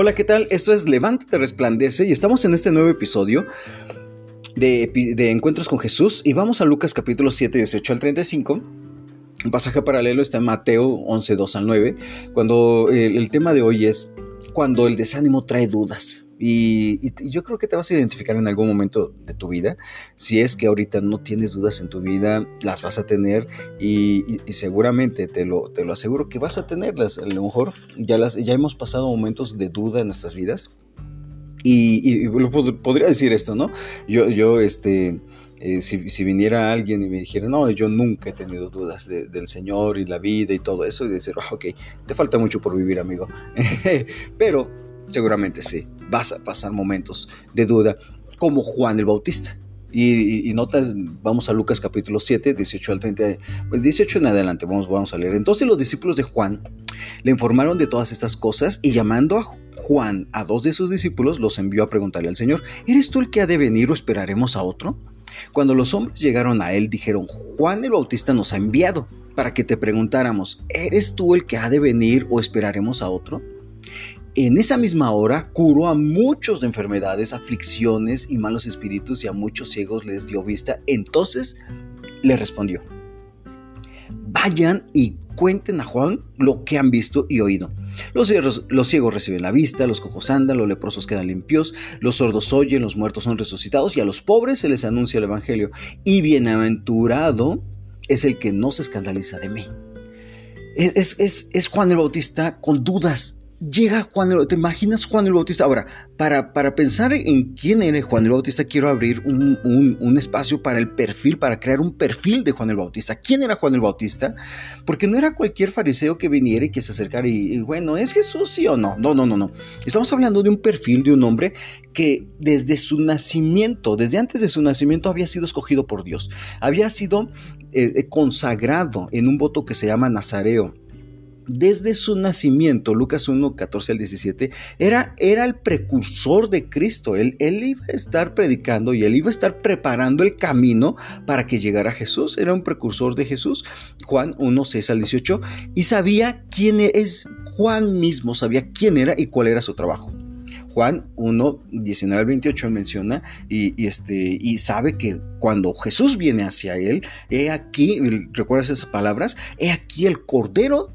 Hola, ¿qué tal? Esto es Levántate Resplandece y estamos en este nuevo episodio de Encuentros con Jesús y vamos a Lucas capítulo 7, 18 al 35. Un pasaje paralelo está en Mateo 11, 2 al 9, cuando el tema de hoy es cuando el desánimo trae dudas. Y yo creo que te vas a identificar en algún momento de tu vida. Si es que ahorita no tienes dudas en tu vida, las vas a tener y seguramente te lo aseguro que vas a tenerlas. A lo mejor ya hemos pasado momentos de duda en nuestras vidas y podría decir esto, ¿no? Si viniera alguien y me dijera, no, yo nunca he tenido dudas del Señor y la vida y todo eso, y decir, ok, te falta mucho por vivir, amigo. Pero seguramente sí. Vas a pasar momentos de duda, como Juan el Bautista. Y notas, vamos a Lucas capítulo 7, 18 al 30, 18 en adelante, vamos a leer. Entonces los discípulos de Juan le informaron de todas estas cosas y llamando a Juan a dos de sus discípulos, los envió a preguntarle al Señor, ¿eres tú el que ha de venir o esperaremos a otro? Cuando los hombres llegaron a él, dijeron, Juan el Bautista nos ha enviado para que te preguntáramos, ¿eres tú el que ha de venir o esperaremos a otro? En esa misma hora curó a muchos de enfermedades, aflicciones y malos espíritus y a muchos ciegos les dio vista. Entonces le respondió, vayan y cuenten a Juan lo que han visto y oído. Los ciegos reciben la vista, los cojos andan, los leprosos quedan limpios, los sordos oyen, los muertos son resucitados y a los pobres se les anuncia el evangelio. Y bienaventurado es el que no se escandaliza de mí. Es Juan el Bautista con dudas. Llega Juan el Bautista, ¿te imaginas Juan el Bautista? Ahora, para pensar en quién era Juan el Bautista, quiero abrir un espacio para el perfil, para crear un perfil de Juan el Bautista. ¿Quién era Juan el Bautista? Porque no era cualquier fariseo que viniera y que se acercara y bueno, ¿es Jesús sí o no? No. Estamos hablando de un perfil de un hombre que desde antes de su nacimiento había sido escogido por Dios. Había sido consagrado en un voto que se llama nazareo. Desde su nacimiento, Lucas 1, 14 al 17, era el precursor de Cristo. Él iba a estar predicando y él iba a estar preparando el camino para que llegara Jesús. Era un precursor de Jesús, Juan 1, 6 al 18, y sabía quién es. Juan mismo sabía quién era y cuál era su trabajo. Juan 1, 19 al 28 menciona y sabe que cuando Jesús viene hacia él, he aquí, ¿recuerdas esas palabras? He aquí el Cordero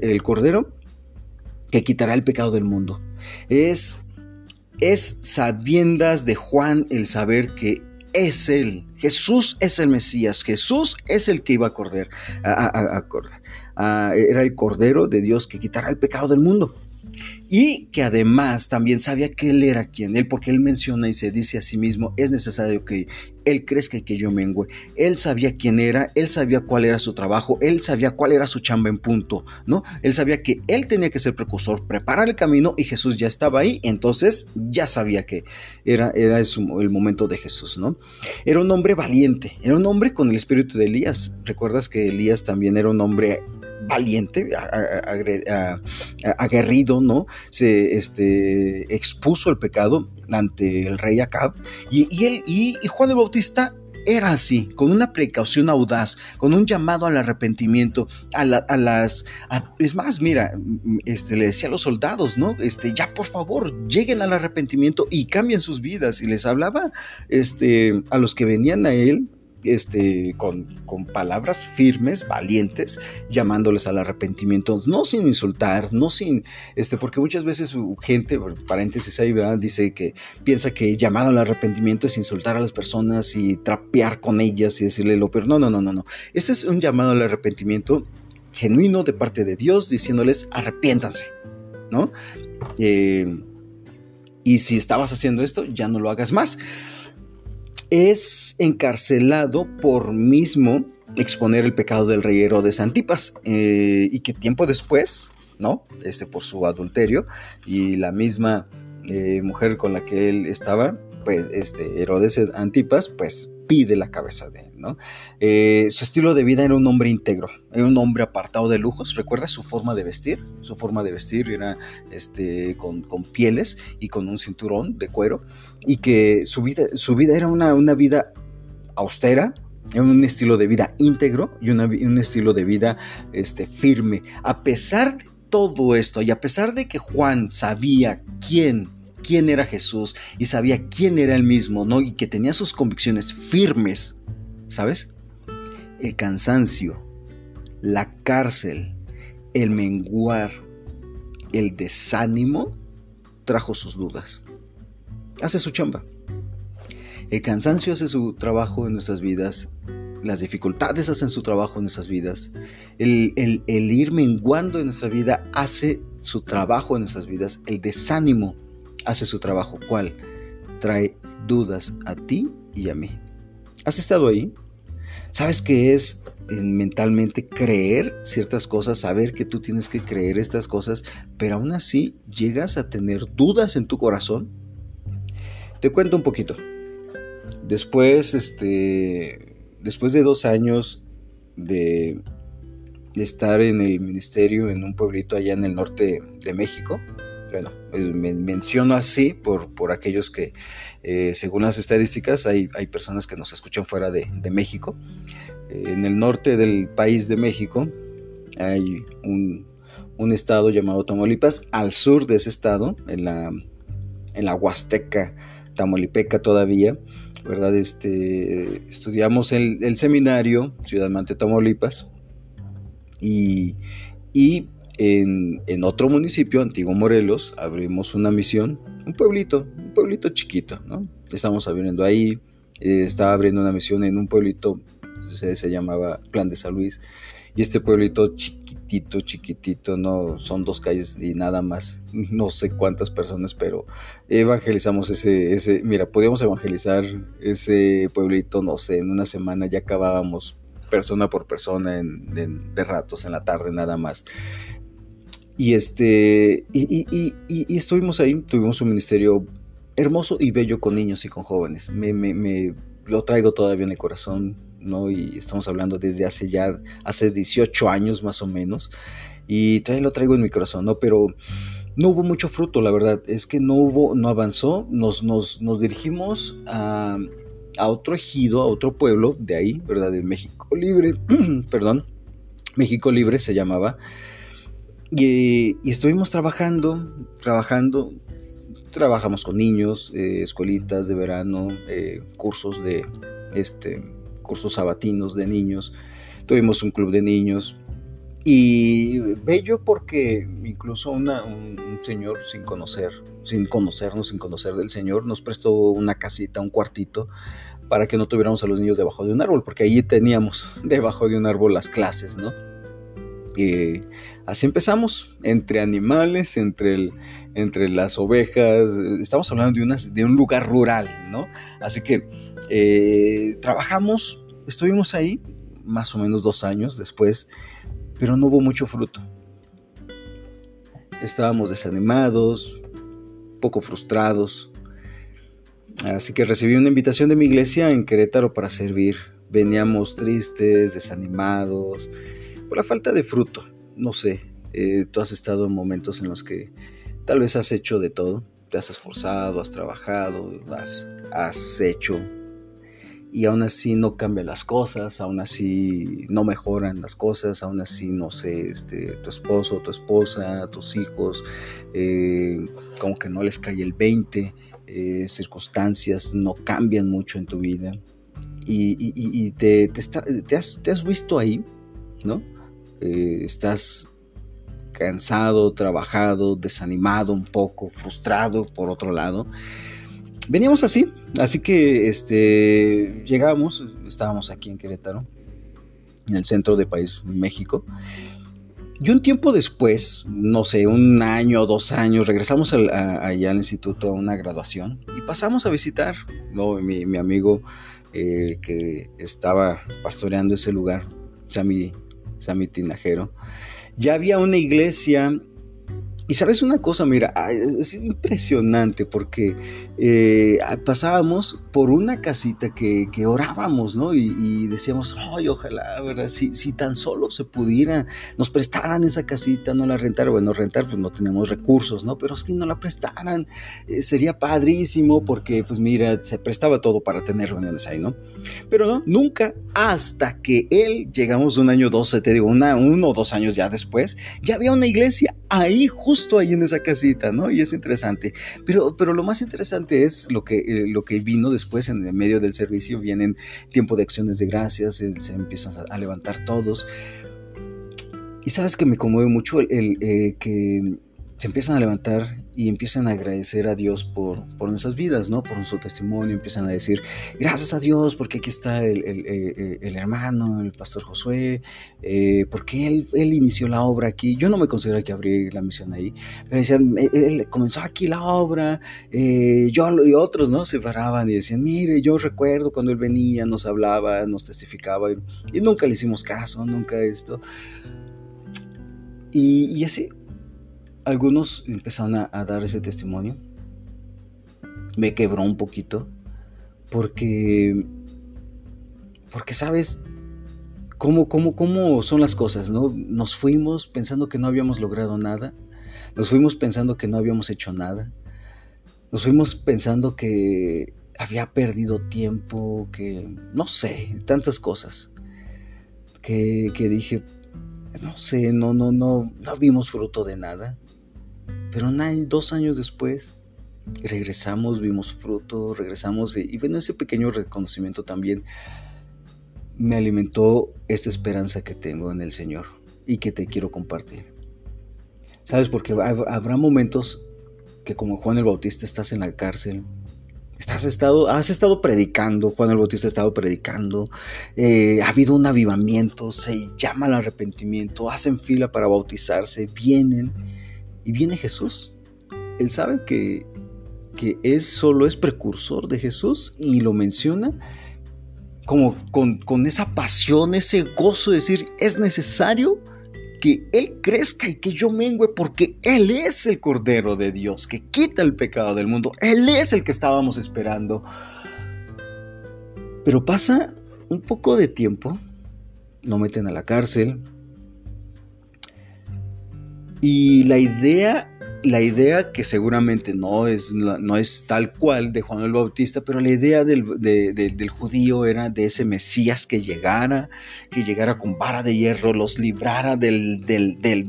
el Cordero que quitará el pecado del mundo. Es sabiendas de Juan el saber que es él. Jesús es el Mesías. Jesús es el que iba a acordar. Era el Cordero de Dios que quitará el pecado del mundo. Y que además también sabía que él era quien él, porque él menciona y se dice a sí mismo, es necesario que él crezca y que yo mengüe. Él sabía quién era, él sabía cuál era su trabajo, él sabía cuál era su chamba en punto, ¿no? Él sabía que él tenía que ser precursor, preparar el camino y Jesús ya estaba ahí, entonces ya sabía que era el momento de Jesús, ¿no? Era un hombre valiente, era un hombre con el espíritu de Elías. ¿Recuerdas que Elías también era un hombre valiente, aguerrido, ¿no? Se expuso el pecado ante el rey Acab y Juan el Bautista era así, con una precaución audaz, con un llamado al arrepentimiento, es más, mira, le decía a los soldados, ¿no? Ya por favor, lleguen al arrepentimiento y cambien sus vidas, y les hablaba a los que venían a él con palabras firmes, valientes, llamándoles al arrepentimiento, no sin insultar, no sin, porque muchas veces gente, paréntesis ahí, ¿verdad? Dice que piensa que llamado al arrepentimiento es insultar a las personas y trapear con ellas y decirle lo peor. No. Este es un llamado al arrepentimiento genuino de parte de Dios, diciéndoles arrepiéntanse, ¿no? Y si estabas haciendo esto, ya no lo hagas más. Es encarcelado por mismo exponer el pecado del rey Herodes Antipas y que tiempo después, ¿no? Por su adulterio y la misma mujer con la que él estaba, pues Herodes Antipas, pues pide la cabeza de él, ¿no? Su estilo de vida era un hombre íntegro, era un hombre apartado de lujos. ¿Recuerdas su forma de vestir? Su forma de vestir era con pieles y con un cinturón de cuero, y que su vida era una vida austera, era un estilo de vida íntegro y un estilo de vida firme, a pesar de todo esto, y a pesar de que Juan sabía quién era Jesús y sabía quién era él mismo, ¿no? Y que tenía sus convicciones firmes, ¿sabes? El cansancio, la cárcel, el menguar, el desánimo trajo sus dudas. Hace su chamba. El cansancio hace su trabajo en nuestras vidas. Las dificultades hacen su trabajo en nuestras vidas. El ir menguando en nuestra vida hace su trabajo en nuestras vidas. El desánimo hace su trabajo. ¿Cuál? Trae dudas a ti y a mí. ¿Has estado ahí? ¿Sabes qué es mentalmente creer ciertas cosas? Saber que tú tienes que creer estas cosas, pero aún así llegas a tener dudas en tu corazón. Te cuento un poquito. Después de 2 años de estar en el ministerio en un pueblito allá en el norte de México, bueno, me menciono así por aquellos que, según las estadísticas, hay personas que nos escuchan fuera de México. En el norte del país de México hay un estado llamado Tamaulipas. Al sur de ese estado, en la Huasteca Tamaulipeca todavía, ¿verdad? Estudiamos el seminario Ciudad Mante, Tamaulipas, y en otro municipio, Antiguo Morelos, abrimos una misión, un pueblito chiquito, ¿no? Estamos abriendo ahí, estaba abriendo una misión en un pueblito, se llamaba Plan de San Luis, y este pueblito chiquitito, no son 2 calles y nada más, no sé cuántas personas, pero evangelizamos mira, podíamos evangelizar ese pueblito, no sé, en una semana ya acabábamos persona por persona de ratos, en la tarde nada más. Y estuvimos ahí, tuvimos un ministerio hermoso y bello con niños y con jóvenes. Me lo traigo todavía en el corazón, ¿no? Y estamos hablando desde hace 18 años más o menos, y todavía lo traigo en mi corazón, ¿no? Pero no hubo mucho fruto, la verdad, es que no avanzó. Nos dirigimos a otro ejido, a otro pueblo de ahí, ¿verdad? De México Libre, México Libre se llamaba. Y estuvimos trabajamos con niños, escuelitas de verano, cursos sabatinos de niños, tuvimos un club de niños, y bello porque incluso un señor sin conocernos, sin conocer del Señor, nos prestó una casita, un cuartito, para que no tuviéramos a los niños debajo de un árbol, porque ahí teníamos debajo de un árbol las clases, ¿no? Y así empezamos, entre animales, entre las ovejas. Estamos hablando de un lugar rural, ¿no? Así que trabajamos, estuvimos ahí más o menos 2 años después, pero no hubo mucho fruto. Estábamos desanimados, poco frustrados, así que recibí una invitación de mi iglesia en Querétaro para servir. Veníamos tristes, desanimados, por la falta de fruto. No sé, tú has estado en momentos en los que tal vez has hecho de todo, te has esforzado, has trabajado, has hecho, y aún así no cambian las cosas, aún así no mejoran las cosas, aún así, no sé, tu esposo, tu esposa, tus hijos, como que no les cae el 20, circunstancias no cambian mucho en tu vida, y te has visto ahí, ¿no? Estás cansado, trabajado, desanimado un poco, frustrado por otro lado. Veníamos así que llegamos, estábamos aquí en Querétaro, en el centro del país, México, y un tiempo después, no sé, 1 año o 2 años, regresamos allá al instituto a una graduación, y pasamos a visitar, ¿no? mi amigo que estaba pastoreando ese lugar, Sammy Tinajero. Ya había una iglesia Y sabes una cosa, mira, es impresionante porque pasábamos por una casita que orábamos, ¿no? Y decíamos, ay, ojalá, ¿verdad? Si tan solo se pudiera, nos prestaran esa casita, no la rentar, bueno, rentar, pues no tenemos recursos, ¿no? Pero es que no la prestaran, sería padrísimo porque, pues mira, se prestaba todo para tener reuniones ahí, ¿no? Pero no, nunca, hasta que él, llegamos un año 12, te digo, uno o dos años ya después, ya había una iglesia ahí, justo ahí en esa casita, ¿no? Y es interesante, pero lo más interesante es lo que vino después. En el medio del servicio vienen tiempo de acciones de gracias, se empiezan a levantar todos, y sabes que me conmueve mucho que se empiezan a levantar y empiezan a agradecer a Dios por nuestras vidas, ¿no? Por nuestro testimonio, empiezan a decir, gracias a Dios porque aquí está el hermano, el pastor Josué, porque él inició la obra aquí. Yo no me considero que abrí la misión ahí, pero decían, él comenzó aquí la obra, yo y otros, ¿no? Se paraban y decían, mire, yo recuerdo cuando él venía, nos hablaba, nos testificaba, y nunca le hicimos caso, nunca esto. Y así, algunos empezaron a dar ese testimonio. Me quebró un poquito porque sabes cómo son las cosas, ¿no? Nos fuimos pensando que no habíamos logrado nada, nos fuimos pensando que no habíamos hecho nada, nos fuimos pensando que había perdido tiempo, que no sé, tantas cosas que dije, no sé, no vimos fruto de nada. Pero 2 años después regresamos, vimos fruto, y bueno, ese pequeño reconocimiento también me alimentó esta esperanza que tengo en el Señor y que te quiero compartir. ¿Sabes? Porque habrá momentos que, como Juan el Bautista, estás en la cárcel, has estado predicando, Juan el Bautista ha estado predicando, ha habido un avivamiento, se llama al arrepentimiento, hacen fila para bautizarse, vienen. Y viene Jesús. Él sabe que solo es precursor de Jesús y lo menciona como con esa pasión, ese gozo de decir, es necesario que Él crezca y que yo mengüe, porque Él es el Cordero de Dios que quita el pecado del mundo. Él es el que estábamos esperando. Pero pasa un poco de tiempo, lo meten a la cárcel. Y la idea que seguramente no es tal cual de Juan el Bautista, pero la idea del judío era de ese Mesías que llegara con vara de hierro, los librara de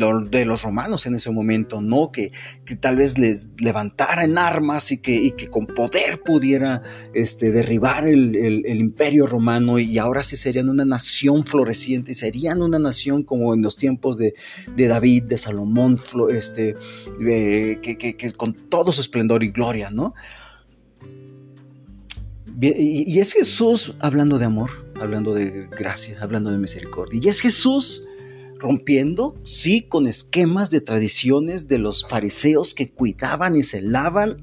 los romanos en ese momento, ¿no? Que tal vez les levantara en armas y que con poder pudiera derribar el imperio romano, y ahora sí serían una nación floreciente, serían una nación como en los tiempos de David, de Salomón, que con todo su esplendor y gloria, ¿no? Y es Jesús hablando de amor, hablando de gracia, hablando de misericordia. Y es Jesús rompiendo, sí, con esquemas de tradiciones de los fariseos que cuidaban y celaban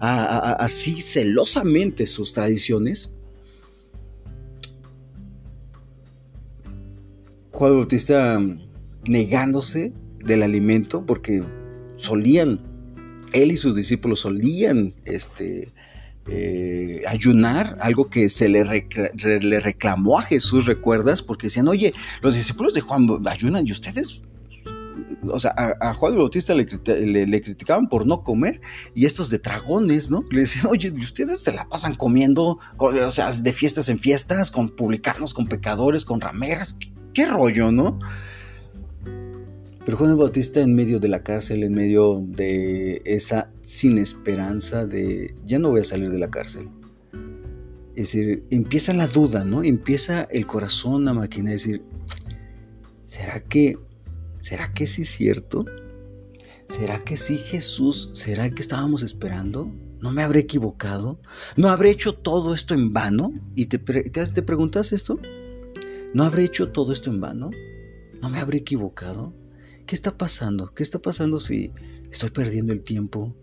así celosamente sus tradiciones. Juan Bautista negándose del alimento, porque él y sus discípulos solían ayunar, algo que se le reclamó a Jesús, ¿recuerdas? Porque decían, oye, los discípulos de Juan ayunan y ustedes, o sea, a Juan el Bautista le criticaban por no comer, y estos de tragones, ¿no? Le decían, oye, y ustedes se la pasan comiendo, o sea, de fiestas en fiestas, con publicanos, con pecadores, con rameras, qué rollo, ¿no? Pero Juan el Bautista, en medio de la cárcel, en medio de esa sin esperanza de ya no voy a salir de la cárcel, es decir, empieza la duda, ¿no? Empieza el corazón a maquinar, es decir, ¿será que sí es cierto? ¿Será que sí Jesús? ¿Será el que estábamos esperando? ¿No me habré equivocado? ¿No habré hecho todo esto en vano? ¿Y te preguntas esto? ¿No habré hecho todo esto en vano? ¿No me habré equivocado? ¿Qué está pasando? ¿Qué está pasando si estoy perdiendo el tiempo?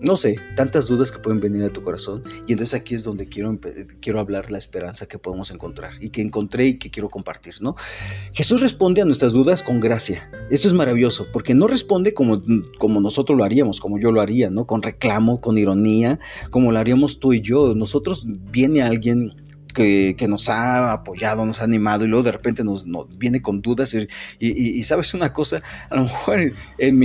no sé, tantas dudas que pueden venir a tu corazón. Y entonces aquí es donde quiero hablar la esperanza que podemos encontrar y que encontré y que quiero compartir, ¿no? Jesús responde a nuestras dudas con gracia. Esto es maravilloso porque no responde como nosotros lo haríamos, como yo lo haría, ¿no? Con reclamo, con ironía, como lo haríamos tú y yo. Nosotros viene alguien que nos ha apoyado, nos ha animado y luego de repente nos viene con dudas y ¿sabes una cosa? A lo mejor en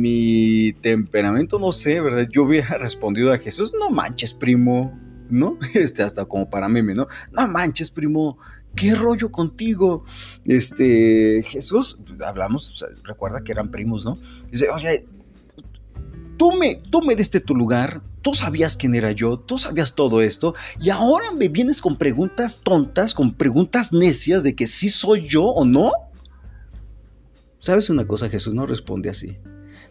mi temperamento, no sé, ¿verdad? Yo hubiera respondido a Jesús, no manches, primo, ¿no? Hasta como para meme, ¿no? No manches, primo, ¿qué rollo contigo? Jesús, hablamos, o sea, recuerda que eran primos, ¿no? Dice, oye, tú me diste tu lugar, tú sabías quién era yo, tú sabías todo esto, y ahora me vienes con preguntas tontas, con preguntas necias de que sí soy yo o no. ¿Sabes una cosa? Jesús no responde así.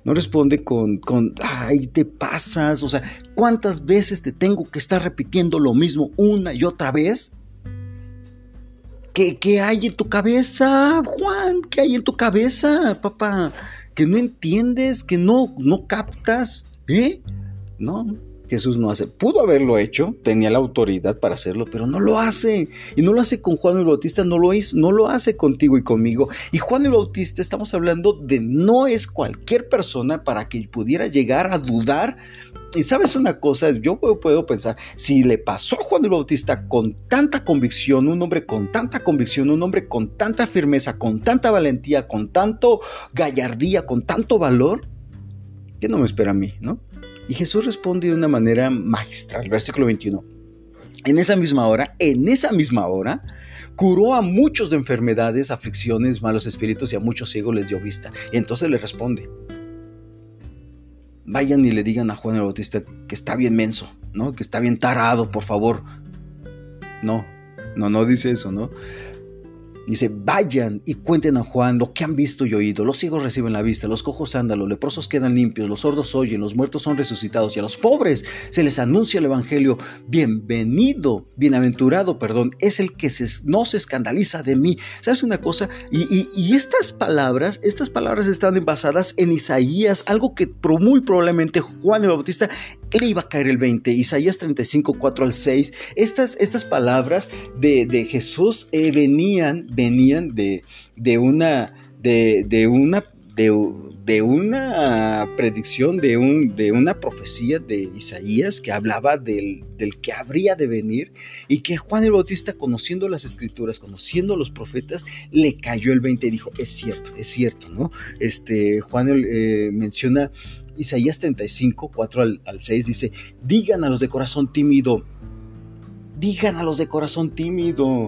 No responde con ay, te pasas, o sea, ¿cuántas veces te tengo que estar repitiendo lo mismo una y otra vez? ¿Qué hay en tu cabeza, Juan? ¿Qué hay en tu cabeza, papá? ¿Que no entiendes? ¿Que no captas? ¿Eh? No, Jesús no hace. Pudo haberlo hecho, tenía la autoridad para hacerlo, pero no lo hace. Y no lo hace con Juan el Bautista, no lo hace contigo y conmigo. Y Juan el Bautista, estamos hablando de no es cualquier persona para que pudiera llegar a dudar. Y sabes una cosa, yo puedo pensar, si le pasó a Juan el Bautista con tanta convicción, un hombre con tanta convicción, un hombre con tanta firmeza, con tanta valentía, con tanto gallardía, con tanto valor, ¿qué no me espera a mí, no? Y Jesús responde de una manera magistral, versículo 21. En esa misma hora, curó a muchos de enfermedades, aflicciones, malos espíritus y a muchos ciegos les dio vista. Y entonces le responde, vayan y le digan a Juan el Bautista que está bien menso, ¿no? Que está bien tarado, por favor. No dice eso, ¿no? Dice, vayan y cuenten a Juan lo que han visto y oído. Los ciegos reciben la vista, los cojos andan, los leprosos quedan limpios, los sordos oyen, los muertos son resucitados y a los pobres se les anuncia el evangelio. Bienaventurado, es el que no se escandaliza de mí. ¿Sabes una cosa? Y estas palabras están basadas en Isaías, algo que muy probablemente Juan el Bautista le iba a caer el 20. Isaías 35, 4 al 6. Estas palabras de Jesús venían de una predicción, de una profecía de Isaías que hablaba del que habría de venir y que Juan el Bautista, conociendo las escrituras, conociendo los profetas, le cayó el 20 y dijo, es cierto, ¿no? Juan menciona Isaías 35, 4 al 6, dice, digan a los de corazón tímido,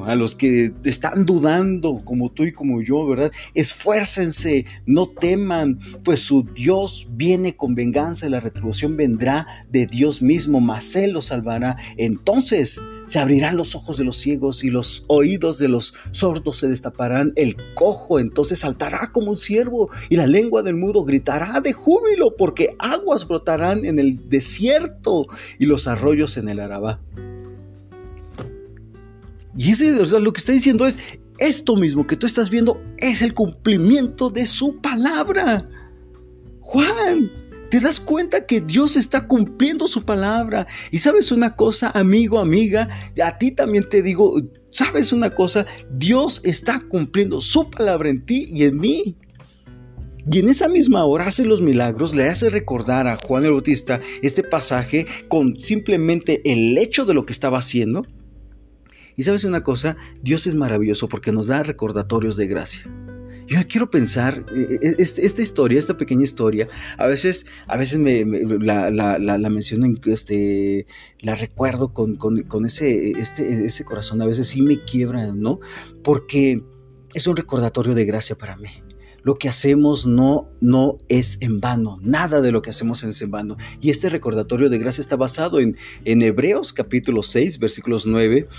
a los que están dudando, como tú y como yo, ¿verdad? Esfuércense, no teman, pues su Dios viene con venganza, y la retribución vendrá de Dios mismo, mas Él los salvará. Entonces se abrirán los ojos de los ciegos y los oídos de los sordos se destaparán. El cojo entonces saltará como un ciervo y la lengua del mudo gritará de júbilo, porque aguas brotarán en el desierto y los arroyos en el Arabá. Y lo que está diciendo es, esto mismo que tú estás viendo es el cumplimiento de su palabra. Juan, te das cuenta que Dios está cumpliendo su palabra. Y sabes una cosa, amigo, amiga, a ti también te digo, sabes una cosa, Dios está cumpliendo su palabra en ti y en mí. Y en esa misma hora hace los milagros, le hace recordar a Juan el Bautista este pasaje con simplemente el hecho de lo que estaba haciendo. Y sabes una cosa, Dios es maravilloso porque nos da recordatorios de gracia. Yo quiero pensar, esta pequeña historia, a veces la menciono, la recuerdo con ese corazón, a veces sí me quiebra, ¿no? Porque es un recordatorio de gracia para mí. Lo que hacemos no es en vano, nada de lo que hacemos es en vano. Y este recordatorio de gracia está basado en Hebreos capítulo 6, versículos 9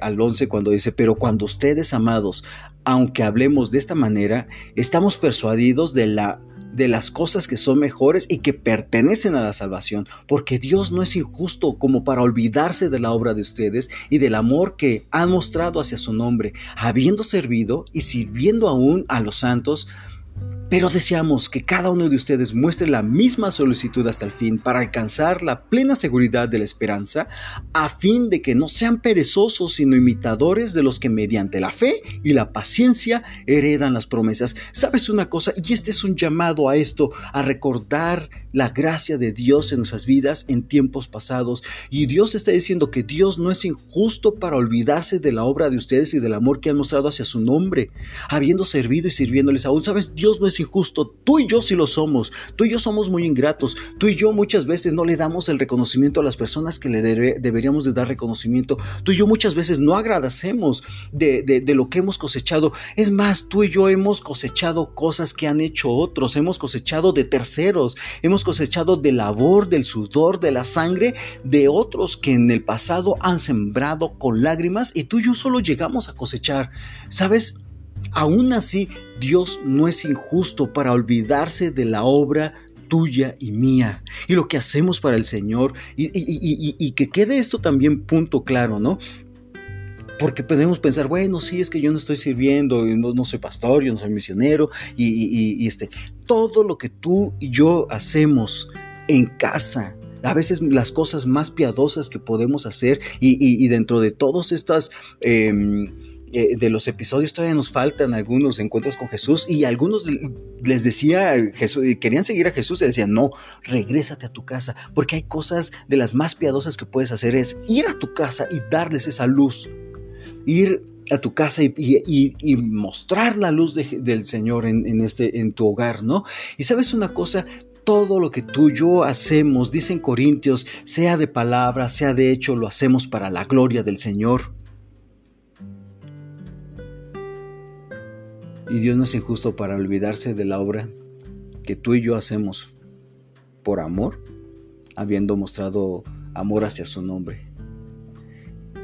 al 11, cuando dice, pero cuando ustedes, amados, aunque hablemos de esta manera, estamos persuadidos de las cosas que son mejores y que pertenecen a la salvación, porque Dios no es injusto como para olvidarse de la obra de ustedes y del amor que han mostrado hacia su nombre, habiendo servido y sirviendo aún a los santos, Pero deseamos que cada uno de ustedes muestre la misma solicitud hasta el fin para alcanzar la plena seguridad de la esperanza, a fin de que no sean perezosos sino imitadores de los que mediante la fe y la paciencia heredan las promesas. ¿Sabes una cosa? Y este es un llamado a esto, a recordar la gracia de Dios en nuestras vidas en tiempos pasados. Y Dios está diciendo que Dios no es injusto para olvidarse de la obra de ustedes y del amor que han mostrado hacia su nombre, habiendo servido y sirviéndoles aún. ¿Sabes? Dios no es injusto, tú y yo sí lo somos, tú y yo somos muy ingratos, tú y yo muchas veces no le damos el reconocimiento a las personas que le deberíamos de dar reconocimiento, tú y yo muchas veces no agradecemos de lo que hemos cosechado. Es más, tú y yo hemos cosechado cosas que han hecho otros, hemos cosechado de terceros, hemos cosechado de labor, del sudor, de la sangre de otros que en el pasado han sembrado con lágrimas, y tú y yo solo llegamos a cosechar, ¿sabes? Aún así, Dios no es injusto para olvidarse de la obra tuya y mía, y lo que hacemos para el Señor, y que quede esto también punto claro, ¿no? Porque podemos pensar, bueno, sí, es que yo no estoy sirviendo, no soy pastor, yo no soy misionero, todo lo que tú y yo hacemos en casa, a veces las cosas más piadosas que podemos hacer, y dentro de todas estas... de los episodios todavía nos faltan algunos encuentros con Jesús, y algunos les decía Jesús, querían seguir a Jesús, y decían, no, regrésate a tu casa, porque hay cosas de las más piadosas que puedes hacer, es ir a tu casa y darles esa luz, ir a tu casa y mostrar la luz del Señor en tu hogar, ¿no? Y sabes una cosa, todo lo que tú y yo hacemos, dice en Corintios, sea de palabra, sea de hecho, lo hacemos para la gloria del Señor. Y Dios no es injusto para olvidarse de la obra que tú y yo hacemos por amor, habiendo mostrado amor hacia su nombre,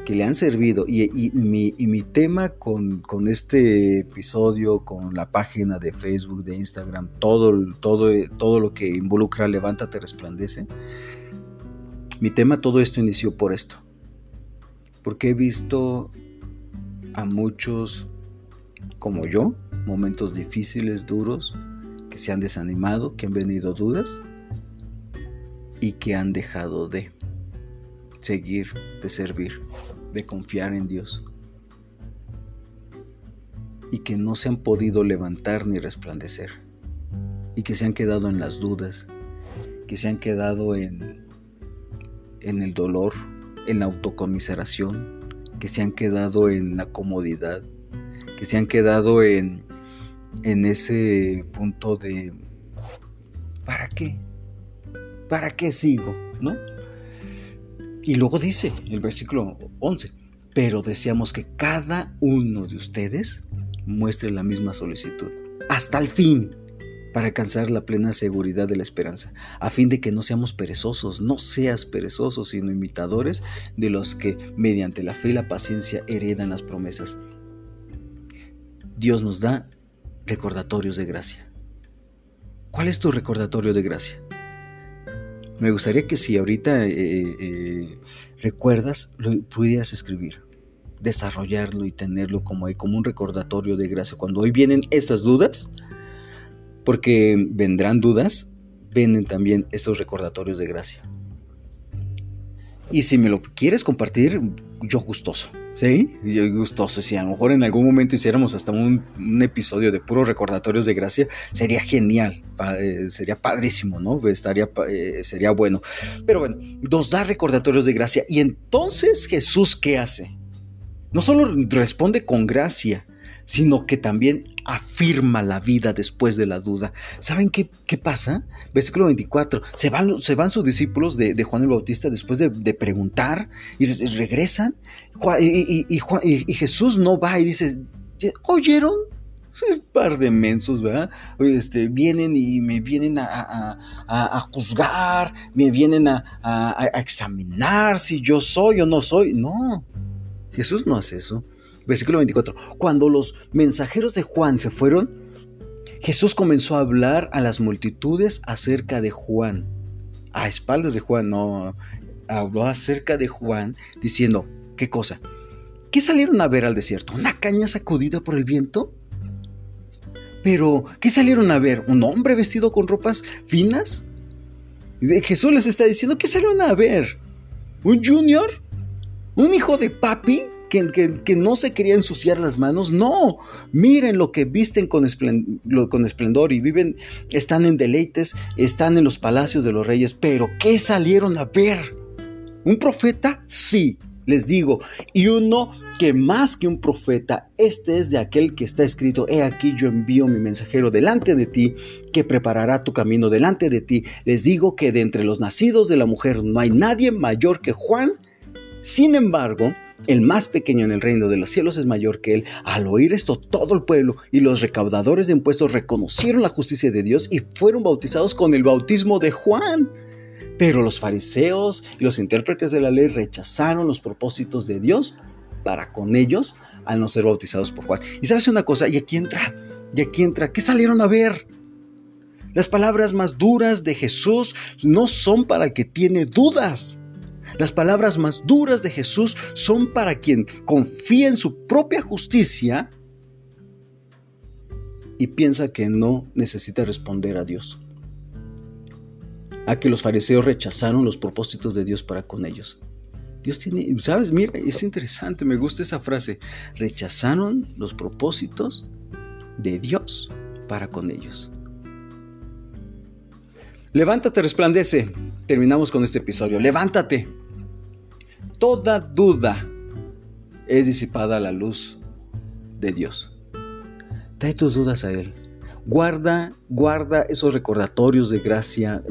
que le han servido. Y mi tema con este episodio, con la página de Facebook, de Instagram, todo lo que involucra Levántate Resplandece, mi tema, todo esto inició por esto. Porque he visto a muchos como yo, momentos difíciles, duros, que se han desanimado, que han venido dudas y que han dejado de seguir, de servir, de confiar en Dios, y que no se han podido levantar ni resplandecer, y que se han quedado en las dudas, que se han quedado en el dolor, en la autocomiseración, que se han quedado en la comodidad, que se han quedado en ese punto de ¿para qué? ¿Para qué sigo? ¿No? Y luego dice el versículo 11, pero deseamos que cada uno de ustedes muestre la misma solicitud hasta el fin, para alcanzar la plena seguridad de la esperanza, a fin de que no seamos perezosos, no seas perezosos, sino imitadores de los que mediante la fe y la paciencia heredan las promesas. Dios nos da recordatorios de gracia. ¿Cuál es tu recordatorio de gracia? Me gustaría que si ahorita recuerdas, lo pudieras escribir, desarrollarlo y tenerlo como un recordatorio de gracia. Cuando hoy vienen estas dudas, porque vendrán dudas, vienen también estos recordatorios de gracia. Y si me lo quieres compartir, yo gustoso, ¿sí? Yo gustoso. Si a lo mejor en algún momento hiciéramos hasta un episodio de puros recordatorios de gracia, sería genial, sería padrísimo, ¿no? Sería bueno. Pero bueno, nos da recordatorios de gracia. Y entonces, ¿Jesús qué hace? No solo responde con gracia, sino que también afirma la vida después de la duda. ¿Saben qué pasa? Versículo 24, se van sus discípulos de Juan el Bautista después de preguntar, y regresan, y Jesús no va y dice, ¿oyeron? Un par de mensos, ¿verdad? Vienen y me vienen a juzgar, me vienen a examinar si yo soy o no soy. No, Jesús no hace eso. Versículo 24, cuando los mensajeros de Juan se fueron, Jesús comenzó a hablar a las multitudes acerca de Juan, a espaldas de Juan, no, habló acerca de Juan, diciendo, ¿qué cosa? ¿Qué salieron a ver al desierto? ¿Una caña sacudida por el viento? Pero, ¿qué salieron a ver? ¿Un hombre vestido con ropas finas? Jesús les está diciendo, ¿qué salieron a ver? ¿Un junior? ¿Un hijo de papi que no se quería ensuciar las manos? No, miren lo que visten con esplendor y viven, están en deleites, están en los palacios de los reyes. Pero, ¿qué salieron a ver? ¿Un profeta? Sí, les digo, y uno que más que un profeta, este es de aquel que está escrito: he aquí yo envío mi mensajero delante de ti, que preparará tu camino delante de ti. Les digo que de entre los nacidos de la mujer no hay nadie mayor que Juan. Sin embargo, el más pequeño en el reino de los cielos es mayor que él. Al oír esto, todo el pueblo y los recaudadores de impuestos reconocieron la justicia de Dios y fueron bautizados con el bautismo de Juan. Pero los fariseos y los intérpretes de la ley rechazaron los propósitos de Dios para con ellos al no ser bautizados por Juan. Y sabes una cosa, y aquí entra, ¿qué salieron a ver? Las palabras más duras de Jesús no son para el que tiene dudas. Las palabras más duras de Jesús son para quien confía en su propia justicia y piensa que no necesita responder a Dios. A que los fariseos rechazaron los propósitos de Dios para con ellos. Dios tiene, ¿sabes? Mira, es interesante, me gusta esa frase. Rechazaron los propósitos de Dios para con ellos. Levántate, resplandece. Terminamos con este episodio. Levántate. Toda duda es disipada a la luz de Dios. Trae tus dudas a Él. Guarda esos recordatorios de gracia.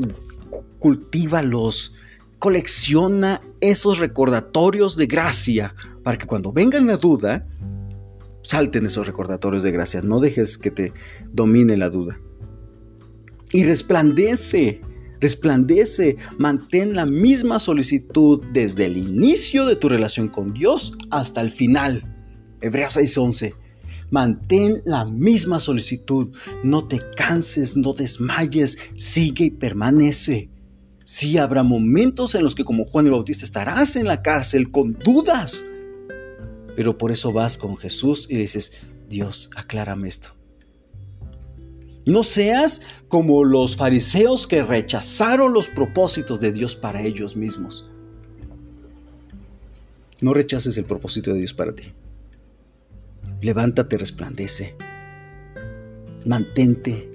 Cultívalos, colecciona esos recordatorios de gracia para que cuando vengan la duda, salten esos recordatorios de gracia. No dejes que te domine la duda. Y resplandece, mantén la misma solicitud desde el inicio de tu relación con Dios hasta el final. Hebreos 6:11. Mantén la misma solicitud, no te canses, no desmayes, sigue y permanece. Sí, habrá momentos en los que, como Juan el Bautista, estarás en la cárcel con dudas. Pero por eso vas con Jesús y dices: Dios, aclárame esto. No seas como los fariseos que rechazaron los propósitos de Dios para ellos mismos. No rechaces el propósito de Dios para ti. Levántate, resplandece. Mantente.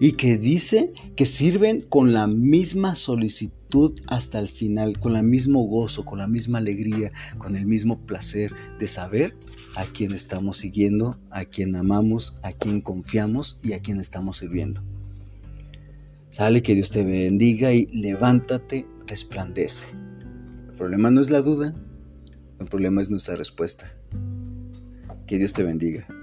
Y que dice que sirven con la misma solicitud hasta el final, con el mismo gozo, con la misma alegría, con el mismo placer de saber a quién estamos siguiendo, a quién amamos, a quién confiamos y a quién estamos sirviendo. Sale, que Dios te bendiga y levántate, resplandece. El problema no es la duda, el problema es nuestra respuesta. Que Dios te bendiga.